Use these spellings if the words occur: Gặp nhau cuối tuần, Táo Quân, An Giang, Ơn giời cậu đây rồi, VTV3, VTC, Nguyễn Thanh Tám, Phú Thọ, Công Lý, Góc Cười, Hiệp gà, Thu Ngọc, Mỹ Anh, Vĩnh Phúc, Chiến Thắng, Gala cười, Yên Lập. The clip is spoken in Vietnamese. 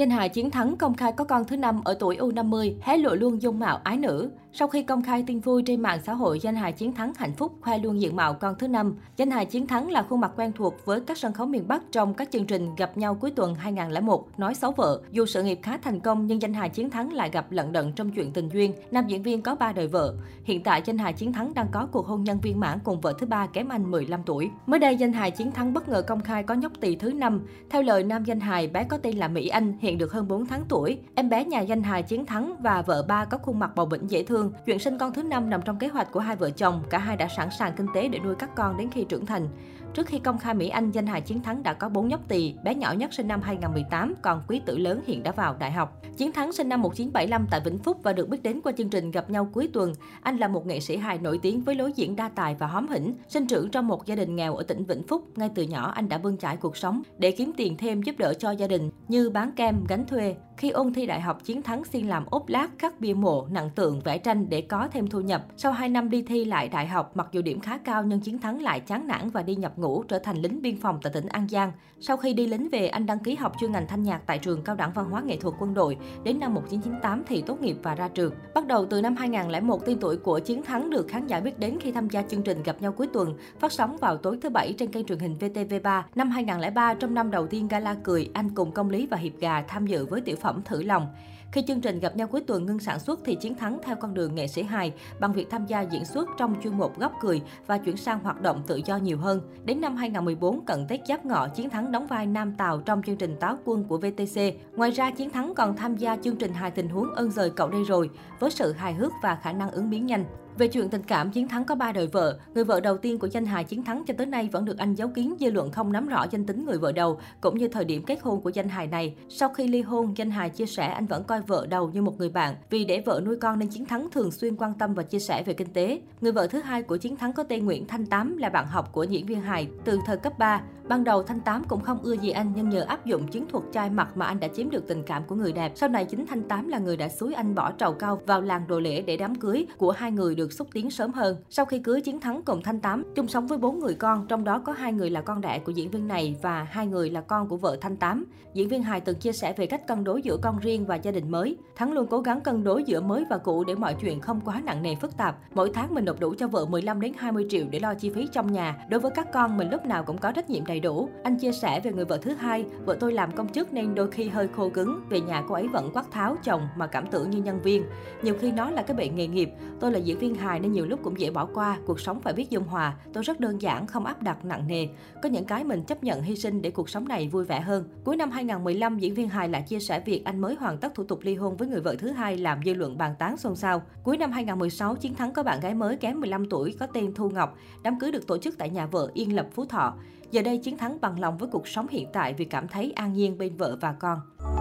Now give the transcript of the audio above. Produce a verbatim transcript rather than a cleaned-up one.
Danh hài Chiến Thắng công khai có con thứ năm ở tuổi U năm mươi, hé lộ luôn dung mạo ái nữ. Sau khi công khai tin vui trên mạng xã hội, danh hài Chiến Thắng hạnh phúc khoe luôn diện mạo con thứ năm. Danh hài Chiến Thắng là khuôn mặt quen thuộc với các sân khấu miền Bắc trong các chương trình Gặp Nhau Cuối Tuần hai không không một, Nói Xấu Vợ. Dù sự nghiệp khá thành công nhưng danh hài Chiến Thắng lại gặp lận đận trong chuyện tình duyên. Nam diễn viên có ba đời vợ. Hiện tại danh hài Chiến Thắng đang có cuộc hôn nhân viên mãn cùng vợ thứ ba kém anh mười lăm tuổi. Mới đây danh hài Chiến Thắng bất ngờ công khai có nhóc tỳ thứ năm. Theo lời nam danh hài, bé có tên là Mỹ Anh, hiện được hơn bốn tháng tuổi. Em bé nhà danh hài Chiến Thắng và vợ ba có khuôn mặt bầu bĩnh dễ thương. Chuyện sinh con thứ năm nằm trong kế hoạch của hai vợ chồng, cả hai đã sẵn sàng kinh tế để nuôi các con đến khi trưởng thành. Trước khi công khai Mỹ Anh, danh hài Chiến Thắng đã có bốn nhóc tỳ, bé nhỏ nhất sinh năm hai không một tám, còn quý tử lớn hiện đã vào đại học. Chiến Thắng sinh năm một nghìn chín trăm bảy mươi lăm tại Vĩnh Phúc và được biết đến qua chương trình Gặp Nhau Cuối Tuần. Anh là một nghệ sĩ hài nổi tiếng với lối diễn đa tài và hóm hỉnh. Sinh trưởng trong một gia đình nghèo ở tỉnh Vĩnh Phúc, ngay từ nhỏ anh đã bươn chải cuộc sống để kiếm tiền thêm giúp đỡ cho gia đình như bán kem, gánh thuê. Khi ôn thi đại học, Chiến Thắng xin làm ốp lát, khắc bia mộ, nặng tượng, vẽ tranh để có thêm thu nhập. Sau hai năm đi thi lại đại học, mặc dù điểm khá cao nhưng Chiến Thắng lại chán nản và đi nhập ngũ, trở thành lính biên phòng tại tỉnh An Giang. Sau khi đi lính về, anh đăng ký học chuyên ngành thanh nhạc tại trường Cao đẳng Văn hóa Nghệ thuật Quân đội. Đến năm một nghìn chín trăm chín mươi tám thì tốt nghiệp và ra trường. Bắt đầu từ năm hai không không một, tên tuổi của Chiến Thắng được khán giả biết đến khi tham gia chương trình Gặp Nhau Cuối Tuần, phát sóng vào tối thứ Bảy trên kênh truyền hình vê tê vê ba. Năm hai không không ba, trong năm đầu tiên Gala Cười, anh cùng Công Lý và Hiệp Gà tham dự với tiểu phẩm Thử Lòng. Khi chương trình Gặp Nhau Cuối Tuần ngưng sản xuất thì Chiến Thắng theo con đường nghệ sĩ hài bằng việc tham gia diễn xuất trong chuyên mục Góc Cười và chuyển sang hoạt động tự do nhiều hơn. Đến năm hai không một bốn, cận Tết Giáp Ngọ, Chiến Thắng đóng vai Nam Tào trong chương trình Táo Quân của vê tê xê. Ngoài ra, Chiến Thắng còn tham gia chương trình hài tình huống Ơn Giời Cậu Đây Rồi với sự hài hước và khả năng ứng biến nhanh. Về chuyện tình cảm, Chiến Thắng có ba đời vợ. Người vợ đầu tiên của danh hài Chiến Thắng cho tới nay vẫn được anh giấu kín, dư luận không nắm rõ danh tính người vợ đầu cũng như thời điểm kết hôn của danh hài này. Sau khi ly hôn, danh hài chia sẻ anh vẫn coi vợ đầu như một người bạn, vì để vợ nuôi con nên Chiến Thắng thường xuyên quan tâm và chia sẻ về kinh tế. Người vợ thứ hai của Chiến Thắng có tên Nguyễn Thanh Tám, là bạn học của diễn viên hài từ thời cấp ba. Ban đầu Thanh Tám cũng không ưa gì anh, nhưng nhờ áp dụng chiến thuật chai mặt mà anh đã chiếm được tình cảm của người đẹp. Sau này chính Thanh Tám là người đã xúi anh bỏ trầu cau vào làng đồ lễ để đám cưới của hai người được xúc tiến sớm hơn. Sau khi cưới, Chiến Thắng cùng Thanh Tám chung sống với bốn người con, trong đó có hai người là con đẻ của diễn viên này và hai người là con của vợ Thanh Tám. Diễn viên hài từng chia sẻ về cách cân đối giữa con riêng và gia đình mới. Thắng luôn cố gắng cân đối giữa mới và cũ để mọi chuyện không quá nặng nề phức tạp. Mỗi tháng mình nộp đủ cho vợ mười lăm đến hai mươi triệu để lo chi phí trong nhà. Đối với các con mình lúc nào cũng có trách nhiệm đầy đủ. Anh chia sẻ về người vợ thứ hai, vợ tôi làm công chức nên đôi khi hơi khô cứng, về nhà cô ấy vẫn quát tháo chồng mà cảm tưởng như nhân viên. Nhiều khi nó là cái bệnh nghề nghiệp. Tôi là diễn viên hài nên nhiều lúc cũng dễ bỏ qua, cuộc sống phải biết dung hòa. Tôi rất đơn giản, không áp đặt nặng nề. Có những cái mình chấp nhận hy sinh để cuộc sống này vui vẻ hơn. Cuối năm hai không một lăm, diễn viên hài lại chia sẻ việc anh mới hoàn tất thủ tục ly hôn với người vợ thứ hai, làm dư luận bàn tán xôn xao. Cuối năm hai không một sáu, Chiến Thắng có bạn gái mới kém mười lăm tuổi có tên Thu Ngọc. Đám cưới được tổ chức tại nhà vợ Yên Lập, Phú Thọ. Giờ đây Chiến Thắng bằng lòng với cuộc sống hiện tại vì cảm thấy an nhiên bên vợ và con.